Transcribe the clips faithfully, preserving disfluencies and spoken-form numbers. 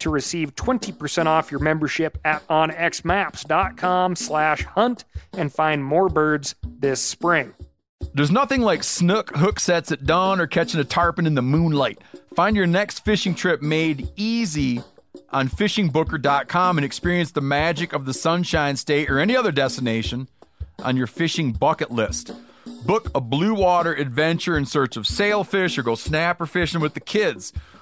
to receive twenty percent off your membership at onx maps dot com slash hunt and find more birds this spring. There's nothing like snook hook sets at dawn or catching a tarpon in the moonlight. Find your next fishing trip made easy on fishing booker dot com and experience the magic of the Sunshine State or any other destination on your fishing bucket list. Book a blue water adventure in search of sailfish or go snapper fishing with the kids.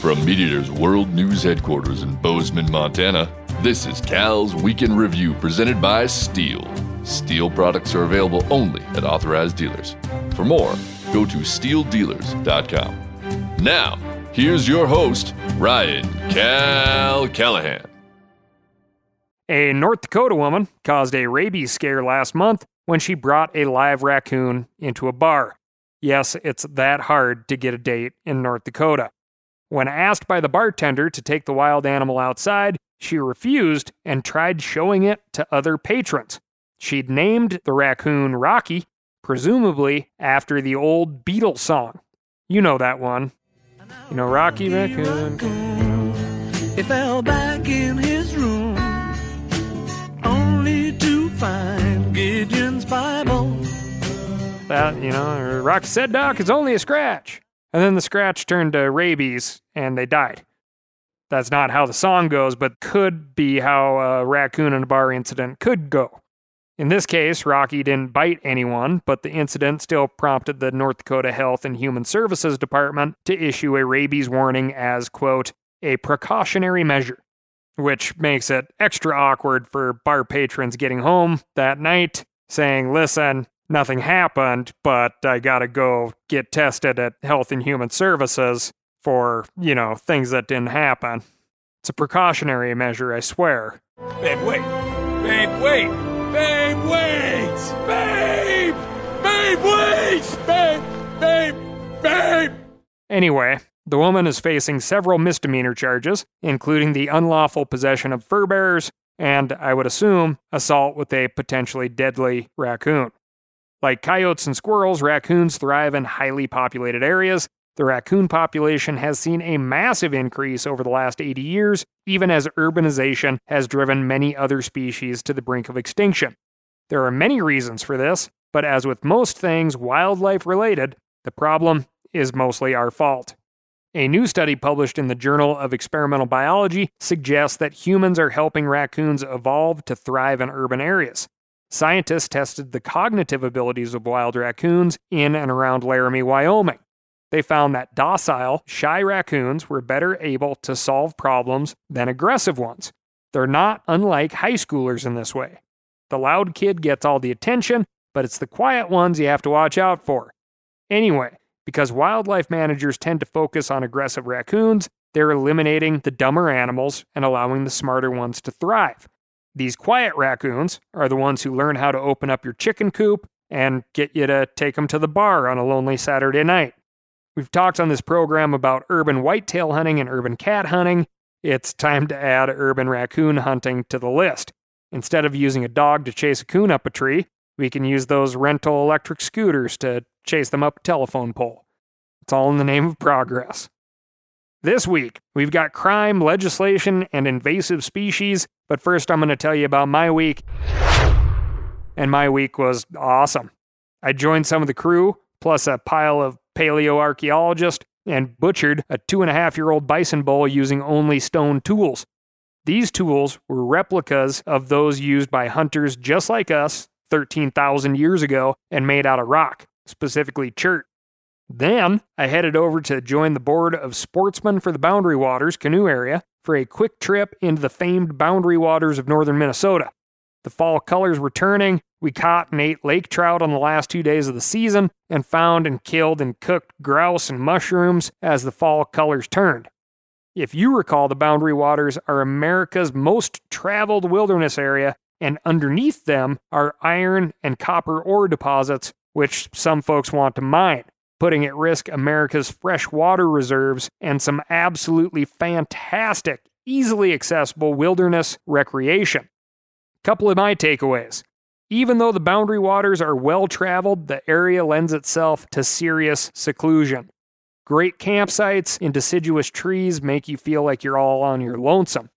From Meat Eaters World News Headquarters in Bozeman, Montana, this is Cal's Weekend Review, presented by Stihl. Stihl products are available only at authorized dealers. For more, go to stihl dealers dot com. Now, here's your host, Ryan Cal Callahan. A North Dakota woman caused a rabies scare last month when she brought a live raccoon into a bar. Yes, it's that hard to get a date in North Dakota. When asked by the bartender to take the wild animal outside, she refused and tried showing it to other patrons. She'd named the raccoon Rocky, presumably after the old Beatles song. You know that one. You know, Rocky Raccoon. He fell back in his room, only to find Gideon's Bible. That, you know, Rocky said, "Doc, it's only a scratch." And then the scratch turned to rabies, and they died. That's not how the song goes, but could be how a raccoon in a bar incident could go. In this case, Rocky didn't bite anyone, but the incident still prompted the North Dakota Health and Human Services Department to issue a rabies warning as, quote, a precautionary measure, which makes it extra awkward for bar patrons getting home that night saying, listen, nothing happened, but I gotta go get tested at Health and Human Services for, you know, things that didn't happen. It's a precautionary measure, I swear. Babe, wait! Babe, wait! Babe, wait! Babe! Babe, wait! Babe! Babe! Babe! Anyway, the woman is facing several misdemeanor charges, including the unlawful possession of fur bearers and, I would assume, assault with a potentially deadly raccoon. Like coyotes and squirrels, raccoons thrive in highly populated areas. The raccoon population has seen a massive increase over the last eighty years, even as urbanization has driven many other species to the brink of extinction. There are many reasons for this, but as with most things wildlife-related, the problem is mostly our fault. A new study published in the Journal of Experimental Biology suggests that humans are helping raccoons evolve to thrive in urban areas. Scientists tested the cognitive abilities of wild raccoons in and around Laramie, Wyoming. They found that docile, shy raccoons were better able to solve problems than aggressive ones. They're not unlike high schoolers in this way. The loud kid gets all the attention, but it's the quiet ones you have to watch out for. Anyway, because wildlife managers tend to focus on aggressive raccoons, they're eliminating the dumber animals and allowing the smarter ones to thrive. These quiet raccoons are the ones who learn how to open up your chicken coop and get you to take them to the bar on a lonely Saturday night. We've talked on this program about urban whitetail hunting and urban cat hunting. It's time to add urban raccoon hunting to the list. Instead of using a dog to chase a coon up a tree, we can use those rental electric scooters to chase them up a telephone pole. It's all in the name of progress. This week, we've got crime, legislation, and invasive species, but first I'm going to tell you about my week. And my week was awesome. I joined some of the crew, plus a pile of paleoarchaeologists, and butchered a two-and-a-half-year-old bison bull using only stone tools. These tools were replicas of those used by hunters just like us thirteen thousand years ago and made out of rock, specifically chert. Then, I headed over to join the board of sportsmen for the Boundary Waters Canoe Area for a quick trip into the famed Boundary Waters of northern Minnesota. The fall colors were turning, we caught and ate lake trout on the last two days of the season, and found and killed and cooked grouse and mushrooms as the fall colors turned. If you recall, the Boundary Waters are America's most traveled wilderness area, and underneath them are iron and copper ore deposits, which some folks want to mine, putting at risk America's fresh water reserves and some absolutely fantastic, easily accessible wilderness recreation. Couple of my takeaways. Even though the Boundary Waters are well-traveled, the area lends itself to serious seclusion. Great campsites and deciduous trees make you feel like you're all on your lonesome.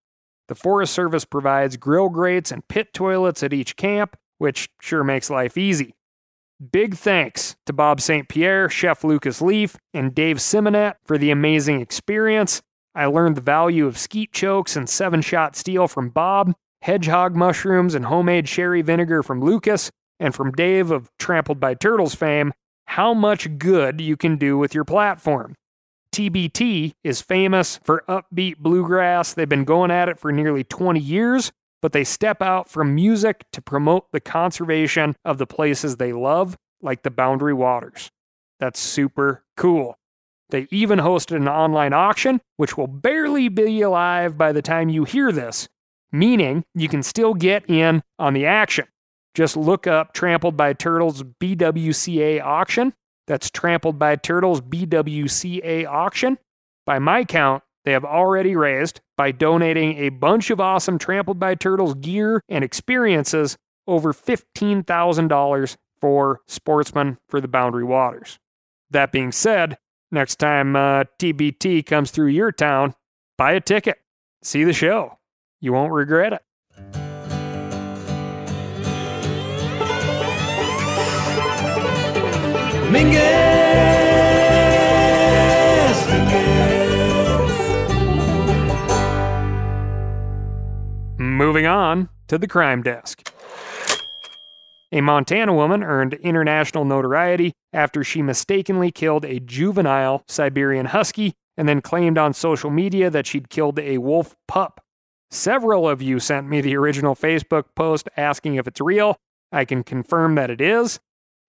The Forest Service provides grill grates and pit toilets at each camp, which sure makes life easy. Big thanks to Bob Saint Pierre, Chef Lucas Leaf, and Dave Simonette for the amazing experience. I learned the value of skeet chokes and seven-shot Stihl from Bob, hedgehog mushrooms and homemade sherry vinegar from Lucas, and from Dave of Trampled by Turtles fame, how much good you can do with your platform. T B T is famous for upbeat bluegrass. They've been going at it for nearly twenty years, but they step out from music to promote the conservation of the places they love, like the Boundary Waters. That's super cool. They even hosted an online auction, which will barely be alive by the time you hear this, meaning you can still get in on the action. Just look up Trampled by Turtles B W C A auction. That's Trampled by Turtles B W C A auction. By my count, they have already raised, by donating a bunch of awesome Trampled by Turtles gear and experiences, over fifteen thousand dollars for sportsmen for the Boundary Waters. That being said, next time uh, T B T comes through your town, buy a ticket, see the show. You won't regret it. Mingus! Mingus! Moving on to the crime desk. A Montana woman earned international notoriety after she mistakenly killed a juvenile Siberian husky and then claimed on social media that she'd killed a wolf pup. Several of you sent me the original Facebook post asking if it's real. I can confirm that it is.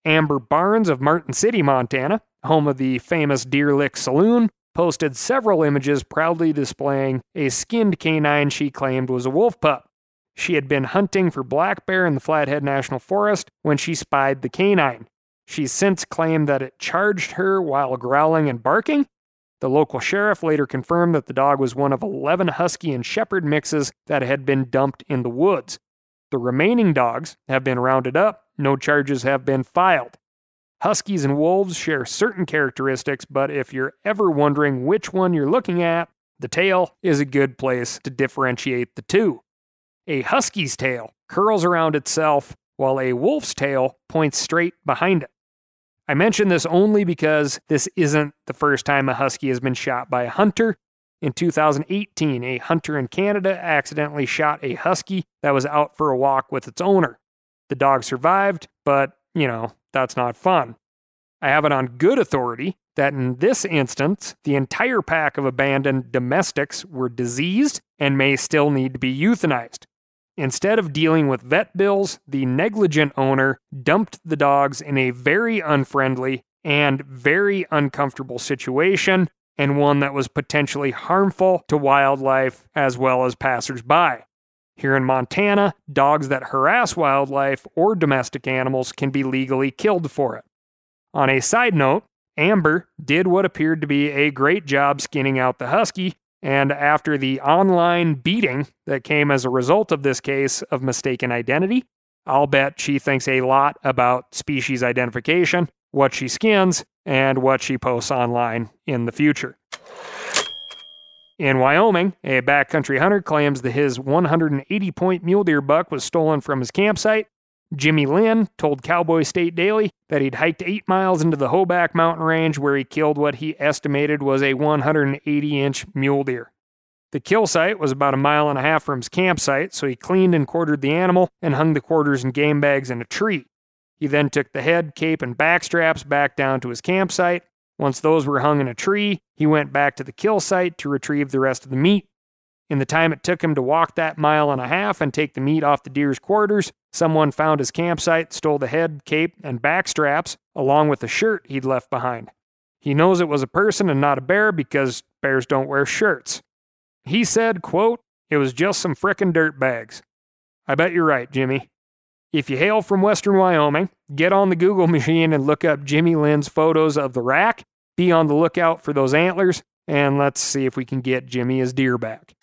Amber Barnes of Martin City, Montana, home of the famous Deerlick Saloon, posted several images proudly displaying a skinned canine she claimed was a wolf pup. She had been hunting for black bear in the Flathead National Forest when she spied the canine. She's since claimed that it charged her while growling and barking. The local sheriff later confirmed that the dog was one of eleven husky and shepherd mixes that had been dumped in the woods. The remaining dogs have been rounded up, no charges have been filed. Huskies and wolves share certain characteristics, but if you're ever wondering which one you're looking at, the tail is a good place to differentiate the two. A husky's tail curls around itself, while a wolf's tail points straight behind it. I mention this only because this isn't the first time a husky has been shot by a hunter. In two thousand eighteen, a hunter in Canada accidentally shot a husky that was out for a walk with its owner. The dog survived, but, you know, that's not fun. I have it on good authority that in this instance, the entire pack of abandoned domestics were diseased and may still need to be euthanized. Instead of dealing with vet bills, the negligent owner dumped the dogs in a very unfriendly and very uncomfortable situation, and one that was potentially harmful to wildlife as well as passersby. Here in Montana, dogs that harass wildlife or domestic animals can be legally killed for it. On a side note, Amber did what appeared to be a great job skinning out the husky, and after the online beating that came as a result of this case of mistaken identity, I'll bet she thinks a lot about species identification what she skins, and what she posts online in the future. In Wyoming, a backcountry hunter claims that his one hundred eighty point mule deer buck was stolen from his campsite. Jimmy Lynn told Cowboy State Daily that he'd hiked eight miles into the Hoback Mountain Range where he killed what he estimated was a one hundred eighty inch mule deer. The kill site was about a mile and a half from his campsite, so he cleaned and quartered the animal and hung the quarters and game bags in a tree. He then took the head, cape, and back straps back down to his campsite. Once those were hung in a tree, he went back to the kill site to retrieve the rest of the meat. In the time it took him to walk that mile and a half and take the meat off the deer's quarters, someone found his campsite, stole the head, cape, and back straps, along with the shirt he'd left behind. He knows it was a person and not a bear because bears don't wear shirts. He said, quote, "It was just some frickin' dirt bags." I bet you're right, Jimmy. If you hail from western Wyoming, get on the Google machine and look up Jimmy Lynn's photos of the rack, be on the lookout for those antlers, and let's see if we can get Jimmy his deer back.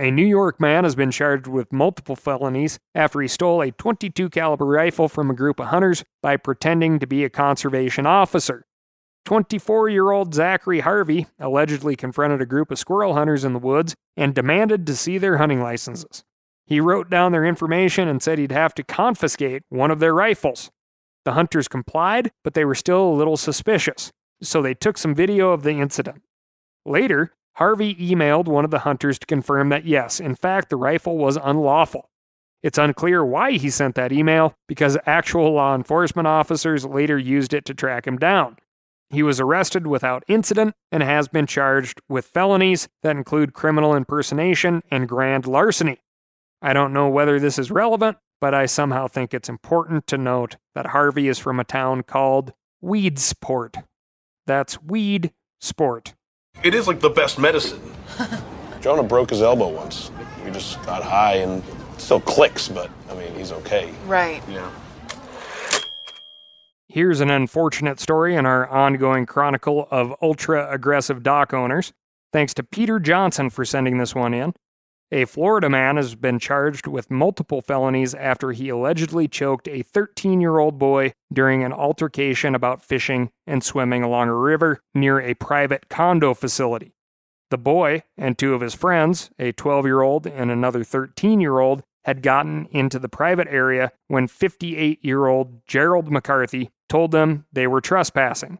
A New York man has been charged with multiple felonies after he stole a twenty-two caliber rifle from a group of hunters by pretending to be a conservation officer. twenty-four-year-old Zachary Harvey allegedly confronted a group of squirrel hunters in the woods and demanded to see their hunting licenses. He wrote down their information and said he'd have to confiscate one of their rifles. The hunters complied, but they were still a little suspicious, so they took some video of the incident. Later, Harvey emailed one of the hunters to confirm that yes, in fact, the rifle was unlawful. It's unclear why he sent that email, because actual law enforcement officers later used it to track him down. He was arrested without incident and has been charged with felonies that include criminal impersonation and grand larceny. I don't know whether this is relevant, but I somehow think it's important to note that Harvey is from a town called Weedsport. That's Weedsport. It is like the best medicine. Jonah broke his elbow once. He just got high and still clicks, but, I mean, he's okay. Right. Yeah. Here's an unfortunate story in our ongoing chronicle of ultra-aggressive dock owners. Thanks to Peter Johnson for sending this one in. A Florida man has been charged with multiple felonies after he allegedly choked a thirteen-year-old boy during an altercation about fishing and swimming along a river near a private condo facility. The boy and two of his friends, a twelve-year-old and another thirteen-year-old, had gotten into the private area when fifty-eight-year-old Gerald McCarthy told them they were trespassing.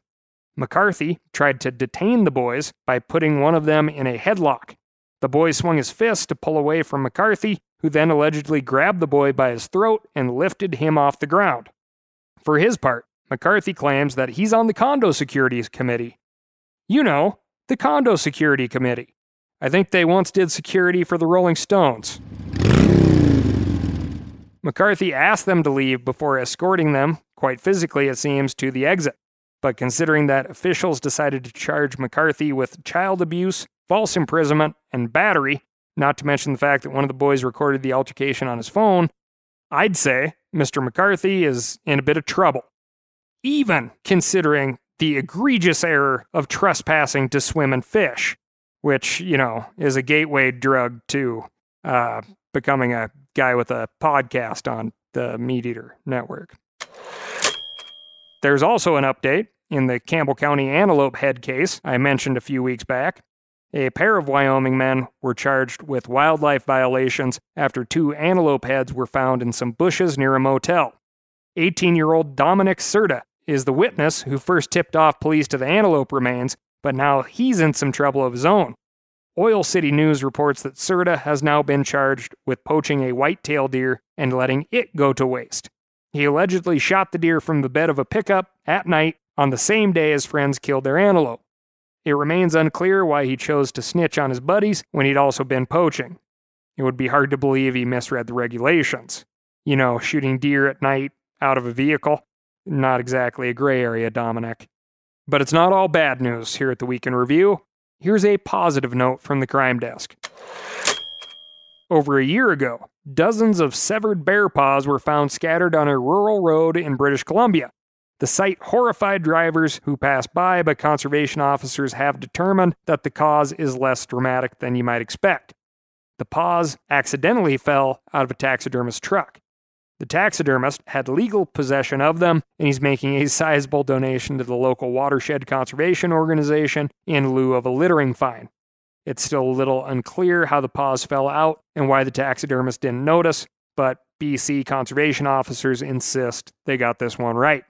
McCarthy tried to detain the boys by putting one of them in a headlock. The boy swung his fist to pull away from McCarthy, who then allegedly grabbed the boy by his throat and lifted him off the ground. For his part, McCarthy claims that he's on the condo security committee. You know, the condo security committee. I think they once did security for the Rolling Stones. McCarthy asked them to leave before escorting them, quite physically it seems, to the exit. But considering that officials decided to charge McCarthy with child abuse, false imprisonment, and battery, not to mention the fact that one of the boys recorded the altercation on his phone, I'd say Mister McCarthy is in a bit of trouble, even considering the egregious error of trespassing to swim and fish, which, you know, is a gateway drug to uh, becoming a guy with a podcast on the Meat Eater Network. There's also an update in the Campbell County antelope head case I mentioned a few weeks back. A pair of Wyoming men were charged with wildlife violations after two antelope heads were found in some bushes near a motel. eighteen-year-old Dominic Serta is the witness who first tipped off police to the antelope remains, but now he's in some trouble of his own. Oil City News reports that Serta has now been charged with poaching a white-tailed deer and letting it go to waste. He allegedly shot the deer from the bed of a pickup at night on the same day his friends killed their antelope. It remains unclear why he chose to snitch on his buddies when he'd also been poaching. It would be hard to believe he misread the regulations. You know, shooting deer at night out of a vehicle? Not exactly a gray area, Dominic. But it's not all bad news here at the Week in Review. Here's a positive note from the crime desk. Over a year ago, dozens of severed bear paws were found scattered on a rural road in British Columbia. The sight horrified drivers who passed by, but conservation officers have determined that the cause is less dramatic than you might expect. The paws accidentally fell out of a taxidermist truck. The taxidermist had legal possession of them, and he's making a sizable donation to the local watershed conservation organization in lieu of a littering fine. It's still a little unclear how the paws fell out and why the taxidermist didn't notice, but B C conservation officers insist they got this one right.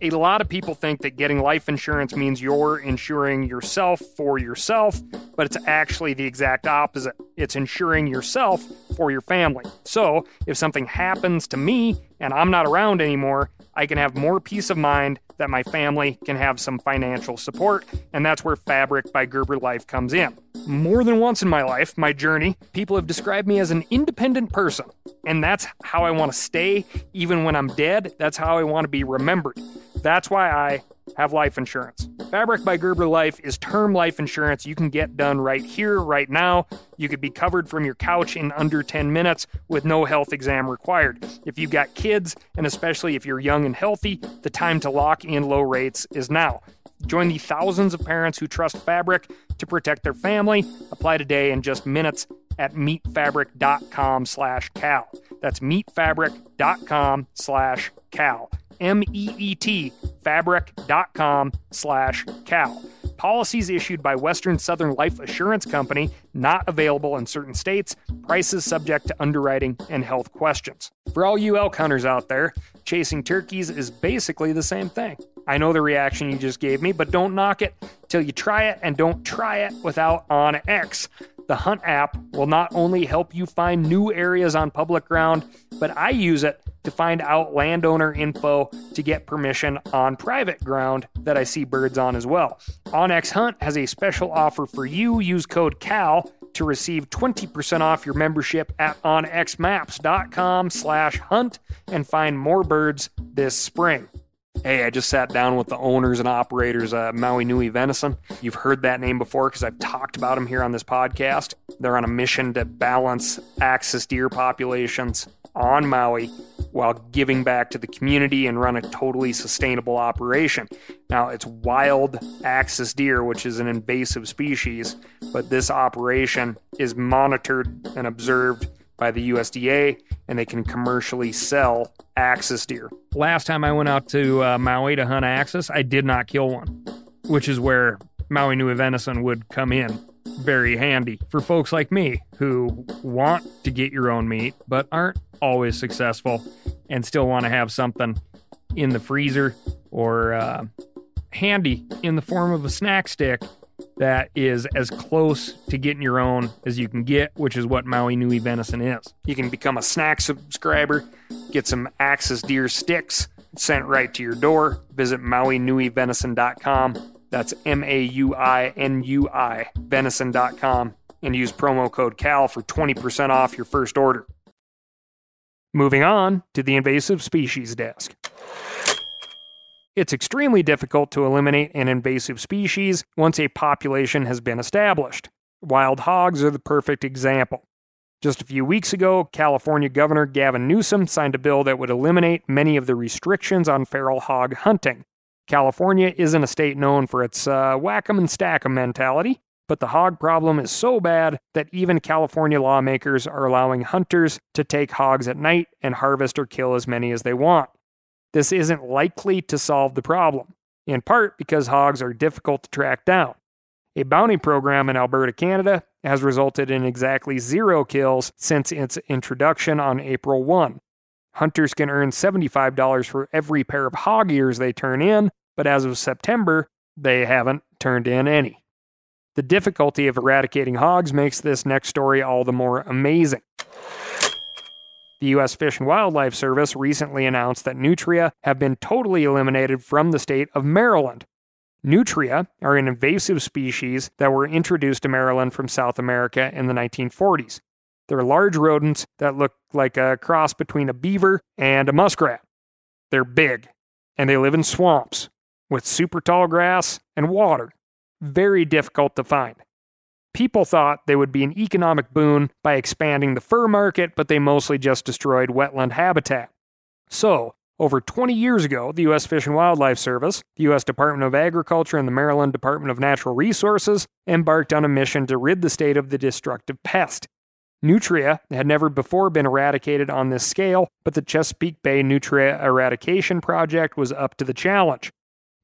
A lot of people think that getting life insurance means you're insuring yourself for yourself, but it's actually the exact opposite. It's insuring yourself for your family. So if something happens to me and I'm not around anymore, I can have more peace of mind that my family can have some financial support, and that's where Fabric by Gerber Life comes in. More than once in my life, my journey, people have described me as an independent person, and that's how I want to stay even when I'm dead. That's how I want to be remembered. That's why I have life insurance. Fabric by Gerber Life is term life insurance you can get done right here, right now. You could be covered from your couch in under ten minutes with no health exam required. If you've got kids, and especially if you're young and healthy, the time to lock in low rates is now. Join the thousands of parents who trust Fabric to protect their family. Apply today in just minutes at meatfabric.com slash cal. That's meatfabric.com slash cal. M E E T, fabric.com slash cal. Policies issued by Western Southern Life Assurance Company, not available in certain states. Prices subject to underwriting and health questions. For all you elk hunters out there, chasing turkeys is basically the same thing. I know the reaction you just gave me, but don't knock it till you try it, and don't try it without OnX. The Hunt app will not only help you find new areas on public ground, but I use it to find out landowner info to get permission on private ground that I see birds on as well. OnX Hunt has a special offer for you. Use code CAL to receive twenty percent off your membership at onxmaps.com slash hunt and find more birds this spring. Hey, I just sat down with the owners and operators of Maui Nui Venison. You've heard that name before because I've talked about them here on this podcast. They're on a mission to balance axis deer populations on Maui while giving back to the community and run a totally sustainable operation. Now, it's wild axis deer, which is an invasive species, but this operation is monitored and observed by the U S D A, and they can commercially sell axis deer. Last time I went out to uh, Maui to hunt axis, I did not kill one, which is where Maui Nui Venison would come in. Very handy for folks like me who want to get your own meat but aren't always successful and still want to have something in the freezer or uh, handy in the form of a snack stick that is as close to getting your own as you can get, which is what Maui Nui Venison is. You can become a snack subscriber, get some axis deer sticks sent right to your door. Visit maui nui venison dot com. That's M A U I N U I, venison dot com, and use promo code CAL for twenty percent off your first order. Moving on to the invasive species desk. It's extremely difficult to eliminate an invasive species once a population has been established. Wild hogs are the perfect example. Just a few weeks ago, California Governor Gavin Newsom signed a bill that would eliminate many of the restrictions on feral hog hunting. California isn't a state known for its uh, whack 'em and stack 'em mentality, but the hog problem is so bad that even California lawmakers are allowing hunters to take hogs at night and harvest or kill as many as they want. This isn't likely to solve the problem, in part because hogs are difficult to track down. A bounty program in Alberta, Canada, has resulted in exactly zero kills since its introduction on April first. Hunters can earn seventy-five dollars for every pair of hog ears they turn in, but as of September, they haven't turned in any. The difficulty of eradicating hogs makes this next story all the more amazing. The U S Fish and Wildlife Service recently announced that nutria have been totally eliminated from the state of Maryland. Nutria are an invasive species that were introduced to Maryland from South America in the nineteen forties. They're large rodents that look like a cross between a beaver and a muskrat. They're big, and they live in swamps with super tall grass and water. Very difficult to find. People thought they would be an economic boon by expanding the fur market, but they mostly just destroyed wetland habitat. So, over twenty years ago, the U S Fish and Wildlife Service, the U S Department of Agriculture, and the Maryland Department of Natural Resources embarked on a mission to rid the state of the destructive pest. Nutria had never before been eradicated on this scale, but the Chesapeake Bay Nutria Eradication Project was up to the challenge.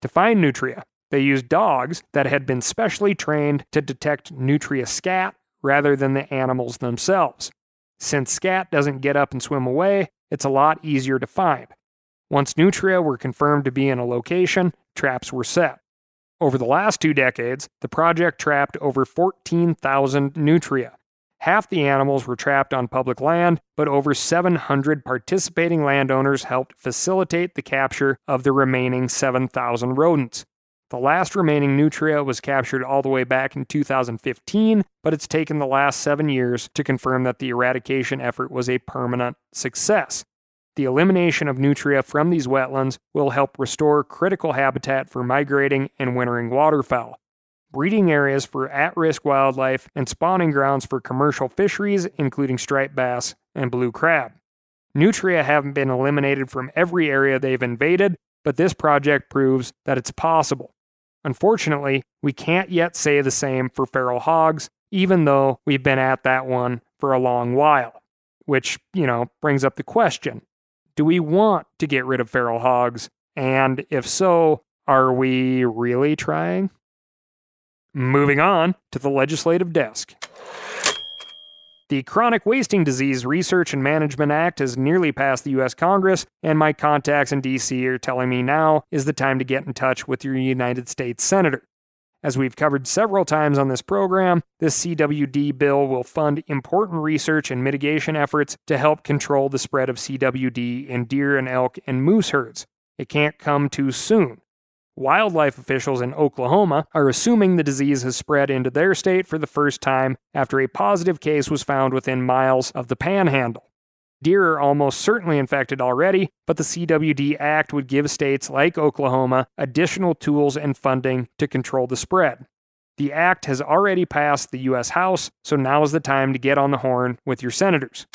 To find nutria, they used dogs that had been specially trained to detect nutria scat rather than the animals themselves. Since scat doesn't get up and swim away, it's a lot easier to find. Once nutria were confirmed to be in a location, traps were set. Over the last two decades, the project trapped over fourteen thousand nutria. Half the animals were trapped on public land, but over seven hundred participating landowners helped facilitate the capture of the remaining seven thousand rodents. The last remaining nutria was captured all the way back in two thousand fifteen, but it's taken the last seven years to confirm that the eradication effort was a permanent success. The elimination of nutria from these wetlands will help restore critical habitat for migrating and wintering waterfowl. Breeding areas for at-risk wildlife, and spawning grounds for commercial fisheries, including striped bass and blue crab. Nutria haven't been eliminated from every area they've invaded, but this project proves that it's possible. Unfortunately, we can't yet say the same for feral hogs, even though we've been at that one for a long while. Which, you know, brings up the question, do we want to get rid of feral hogs? And if so, are we really trying? Moving on to the legislative desk. The Chronic Wasting Disease Research and Management Act has nearly passed the U S Congress, and my contacts in D C are telling me now is the time to get in touch with your United States Senator. As we've covered several times on this program, this C W D bill will fund important research and mitigation efforts to help control the spread of C W D in deer and elk and moose herds. It can't come too soon. Wildlife officials in Oklahoma are assuming the disease has spread into their state for the first time after a positive case was found within miles of the panhandle. Deer are almost certainly infected already, but the C W D Act would give states like Oklahoma additional tools and funding to control the spread. The act has already passed the U S House, so now is the time to get on the horn with your senators.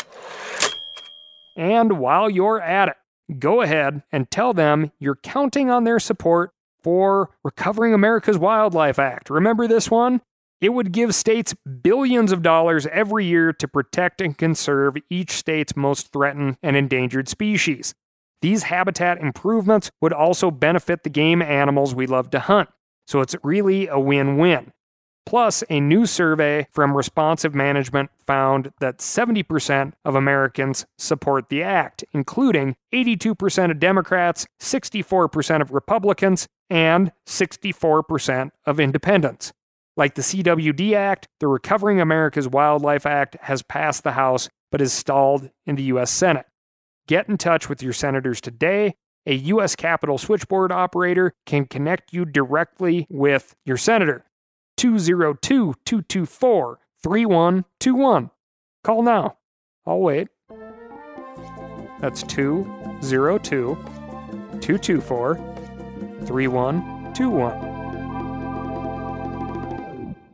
And while you're at it, go ahead and tell them you're counting on their support for Recovering America's Wildlife Act. Remember this one? It would give states billions of dollars every year to protect and conserve each state's most threatened and endangered species. These habitat improvements would also benefit the game animals we love to hunt, so it's really a win-win. Plus, a new survey from Responsive Management found that seventy percent of Americans support the act, including eighty-two percent of Democrats, sixty-four percent of Republicans, and sixty-four percent of independents. Like the C W D Act, the Recovering America's Wildlife Act has passed the House but is stalled in the U S Senate. Get in touch with your senators today. A U S Capitol switchboard operator can connect you directly with your senator. two zero two, two two four, three one two one. Call now. I'll wait. That's two zero two, two two four, three one two one.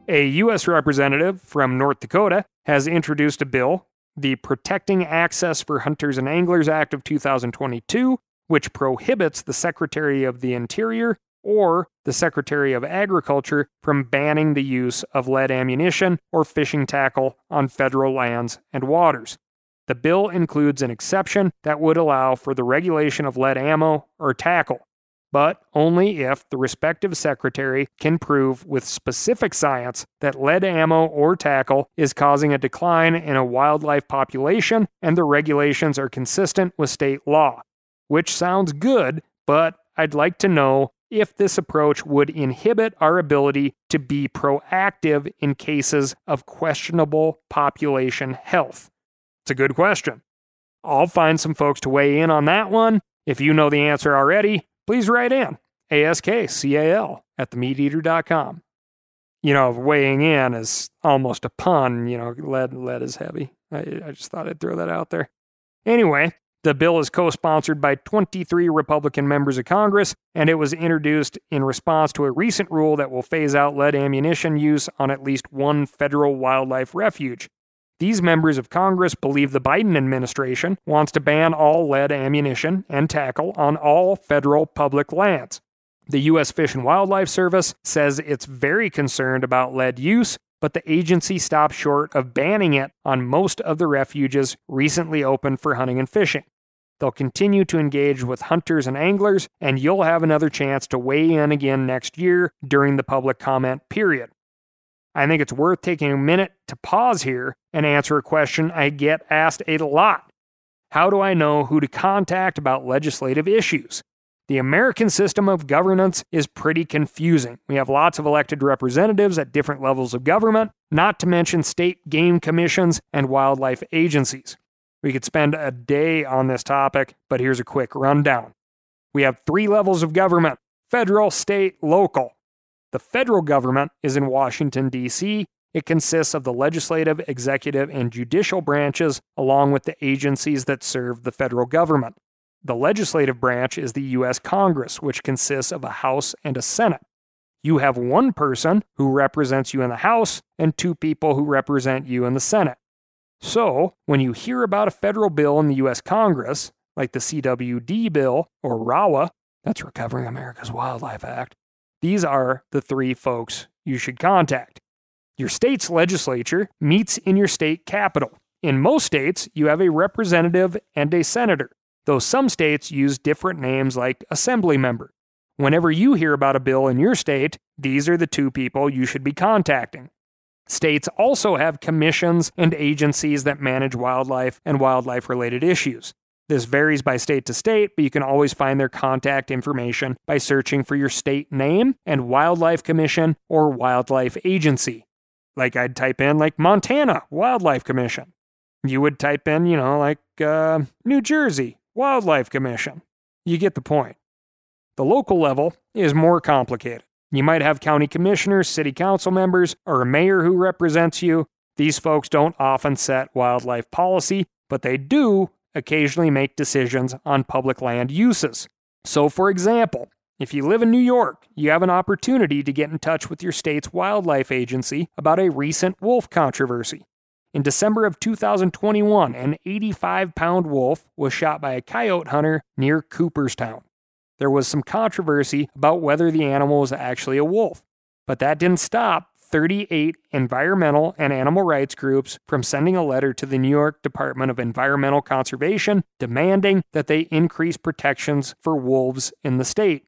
A U S representative from North Dakota has introduced a bill, the Protecting Access for Hunters and Anglers Act of two thousand twenty-two, which prohibits the Secretary of the Interior or the Secretary of Agriculture from banning the use of lead ammunition or fishing tackle on federal lands and waters. The bill includes an exception that would allow for the regulation of lead ammo or tackle, but only if the respective secretary can prove with specific science that lead ammo or tackle is causing a decline in a wildlife population and the regulations are consistent with state law. Which sounds good, but I'd like to know if this approach would inhibit our ability to be proactive in cases of questionable population health. It's a good question. I'll find some folks to weigh in on that one. If you know the answer already, please write in, A S K C A L at the meat eater dot com. You know, weighing in is almost a pun, you know, lead, lead is heavy. I, I just thought I'd throw that out there. Anyway, the bill is co-sponsored by twenty-three Republican members of Congress, and it was introduced in response to a recent rule that will phase out lead ammunition use on at least one federal wildlife refuge. These members of Congress believe the Biden administration wants to ban all lead ammunition and tackle on all federal public lands. The U S Fish and Wildlife Service says it's very concerned about lead use but the agency stopped short of banning it on most of the refuges recently opened for hunting and fishing. They'll continue to engage with hunters and anglers, and you'll have another chance to weigh in again next year during the public comment period. I think it's worth taking a minute to pause here and answer a question I get asked a lot. How do I know who to contact about legislative issues? The American system of governance is pretty confusing. We have lots of elected representatives at different levels of government, not to mention state game commissions and wildlife agencies. We could spend a day on this topic, but here's a quick rundown. We have three levels of government: federal, state, local. The federal government is in Washington, D C. It consists of the legislative, executive, and judicial branches, along with the agencies that serve the federal government. The legislative branch is the U S Congress, which consists of a House and a Senate. You have one person who represents you in the House and two people who represent you in the Senate. So, when you hear about a federal bill in the U S Congress, like the C W D bill or RAWA, that's Recovering America's Wildlife Act, these are the three folks you should contact. Your state's legislature meets in your state capital. In most states, you have a representative and a senator, though some states use different names like assembly member. Whenever you hear about a bill in your state, these are the two people you should be contacting. States also have commissions and agencies that manage wildlife and wildlife-related issues. This varies by state to state, but you can always find their contact information by searching for your state name and wildlife commission or wildlife agency. Like I'd type in like Montana Wildlife Commission. You would type in, you know, like uh, New Jersey Wildlife Commission. You get the point. The local level is more complicated. You might have county commissioners, city council members, or a mayor who represents you. These folks don't often set wildlife policy, but they do occasionally make decisions on public land uses. So, for example, if you live in New York, you have an opportunity to get in touch with your state's wildlife agency about a recent wolf controversy. In December of two thousand twenty-one, an eighty-five pound wolf was shot by a coyote hunter near Cooperstown. There was some controversy about whether the animal was actually a wolf, but that didn't stop thirty-eight environmental and animal rights groups from sending a letter to the New York Department of Environmental Conservation demanding that they increase protections for wolves in the state.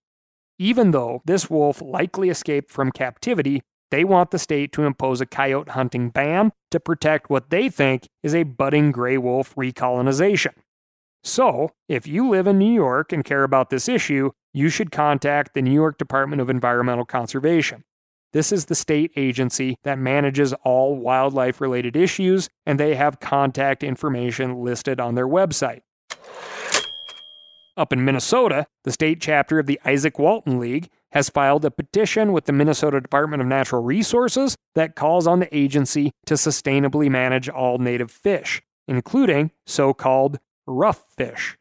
Even though this wolf likely escaped from captivity, they want the state to impose a coyote hunting ban to protect what they think is a budding gray wolf recolonization. So, if you live in New York and care about this issue, you should contact the New York Department of Environmental Conservation. This is the state agency that manages all wildlife-related issues, and they have contact information listed on their website. Up in Minnesota, the state chapter of the Izaak Walton League has filed a petition with the Minnesota Department of Natural Resources that calls on the agency to sustainably manage all native fish, including so-called rough fish.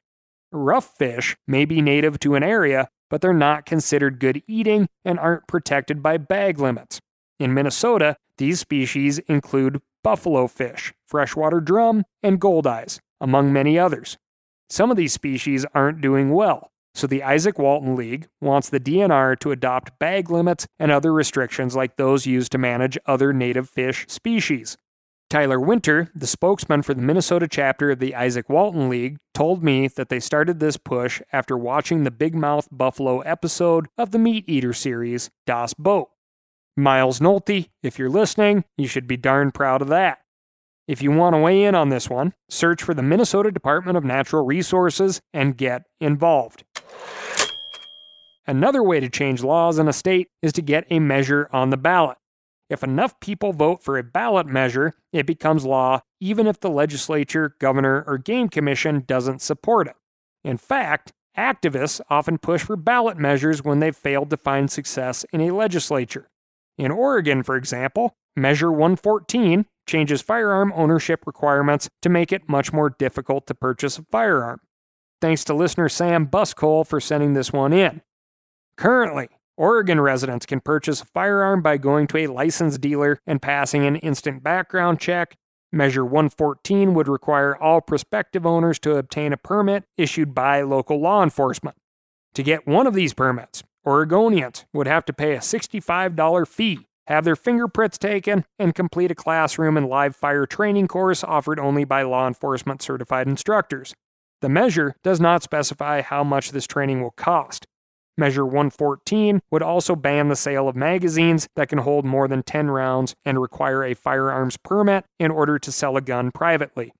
Rough fish may be native to an area, but they're not considered good eating and aren't protected by bag limits. In Minnesota, these species include buffalo fish, freshwater drum, and goldeyes, among many others. Some of these species aren't doing well, so the Izaak Walton League wants the D N R to adopt bag limits and other restrictions like those used to manage other native fish species. Tyler Winter, the spokesman for the Minnesota chapter of the Izaak Walton League, told me that they started this push after watching the bigmouth buffalo episode of the Meat Eater series, Das Boot. Miles Nolte, if you're listening, you should be darn proud of that. If you want to weigh in on this one, search for the Minnesota Department of Natural Resources and get involved. Another way to change laws in a state is to get a measure on the ballot. If enough people vote for a ballot measure, it becomes law even if the legislature, governor, or game commission doesn't support it. In fact, activists often push for ballot measures when they've failed to find success in a legislature. In Oregon, for example, Measure one fourteen changes firearm ownership requirements to make it much more difficult to purchase a firearm. Thanks to listener Sam Buscole for sending this one in. Currently, Oregon residents can purchase a firearm by going to a licensed dealer and passing an instant background check. Measure one fourteen would require all prospective owners to obtain a permit issued by local law enforcement. To get one of these permits, Oregonians would have to pay a sixty-five dollars fee, have their fingerprints taken, and complete a classroom and live fire training course offered only by law enforcement certified instructors. The measure does not specify how much this training will cost. Measure one fourteen would also ban the sale of magazines that can hold more than ten rounds and require a firearms permit in order to sell a gun privately.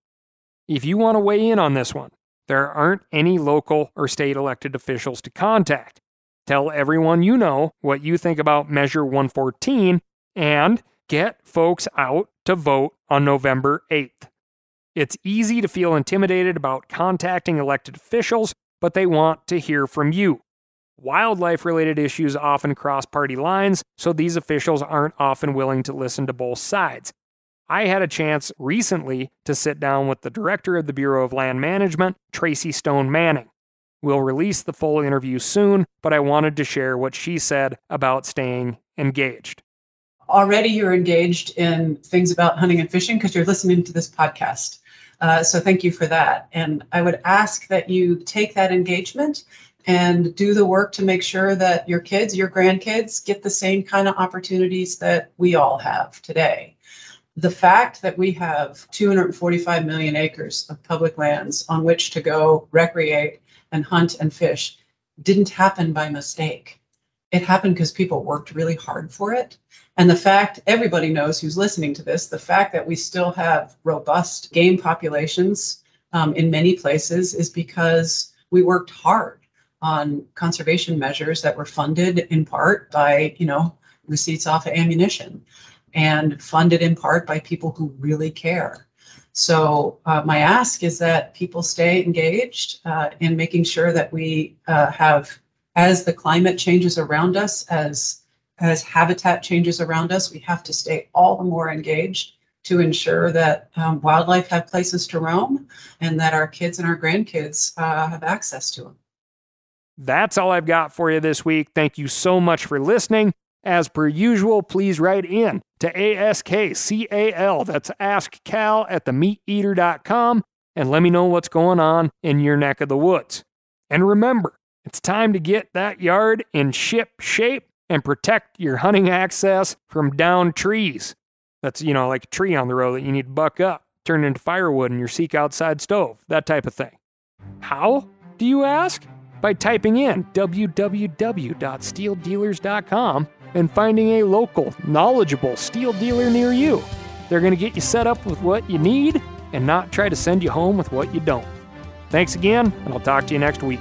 If you want to weigh in on this one, there aren't any local or state elected officials to contact. Tell everyone you know what you think about Measure one fourteen and get folks out to vote on November eighth. It's easy to feel intimidated about contacting elected officials, but they want to hear from you. Wildlife-related issues often cross party lines, so these officials aren't often willing to listen to both sides. I had a chance recently to sit down with the director of the Bureau of Land Management, Tracy Stone Manning. We'll release the full interview soon, but I wanted to share what she said about staying engaged. Already you're engaged in things about hunting and fishing because you're listening to this podcast. Uh, so thank you for that. And I would ask that you take that engagement and do the work to make sure that your kids, your grandkids, get the same kind of opportunities that we all have today. The fact that we have two hundred forty-five million acres of public lands on which to go recreate and hunt and fish didn't happen by mistake. It happened because people worked really hard for it. And the fact, everybody knows who's listening to this, the fact that we still have robust game populations um, in many places is because we worked hard on conservation measures that were funded in part by, you know, receipts off of ammunition and funded in part by people who really care. So uh, my ask is that people stay engaged uh, in making sure that we uh, have, as the climate changes around us, as, as habitat changes around us, we have to stay all the more engaged to ensure that um, wildlife have places to roam and that our kids and our grandkids uh, have access to them. That's all I've got for you this week. Thank you so much for listening. As per usual, please write in to A S K C A L, that's Ask Cal at the meat eater dot com, and let me know what's going on in your neck of the woods. And remember, it's time to get that yard in ship shape and protect your hunting access from downed trees. That's, you know, like a tree on the road that you need to buck up, turn into firewood in your seek outside stove, that type of thing. How, do you ask? By typing in w w w dot stihl dealers dot com and finding a local, knowledgeable Stihl dealer near you. They're going to get you set up with what you need and not try to send you home with what you don't. Thanks again, and I'll talk to you next week.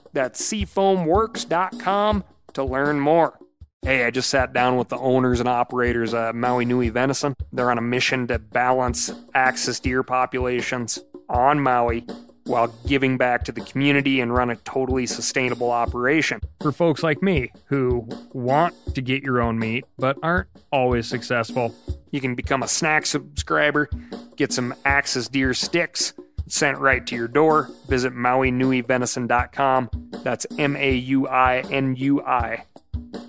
That's Seafoam Works dot com to learn more. Hey, I just sat down with the owners and operators of Maui Nui Venison. They're on a mission to balance axis deer populations on Maui while giving back to the community and run a totally sustainable operation. For folks like me who want to get your own meat but aren't always successful, you can become a snack subscriber, get some axis deer sticks, sent right to your door. Visit Maui Nui Venison dot com. That's M A U I N U I,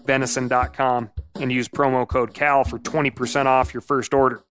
venison dot com, and use promo code C A L for twenty percent off your first order.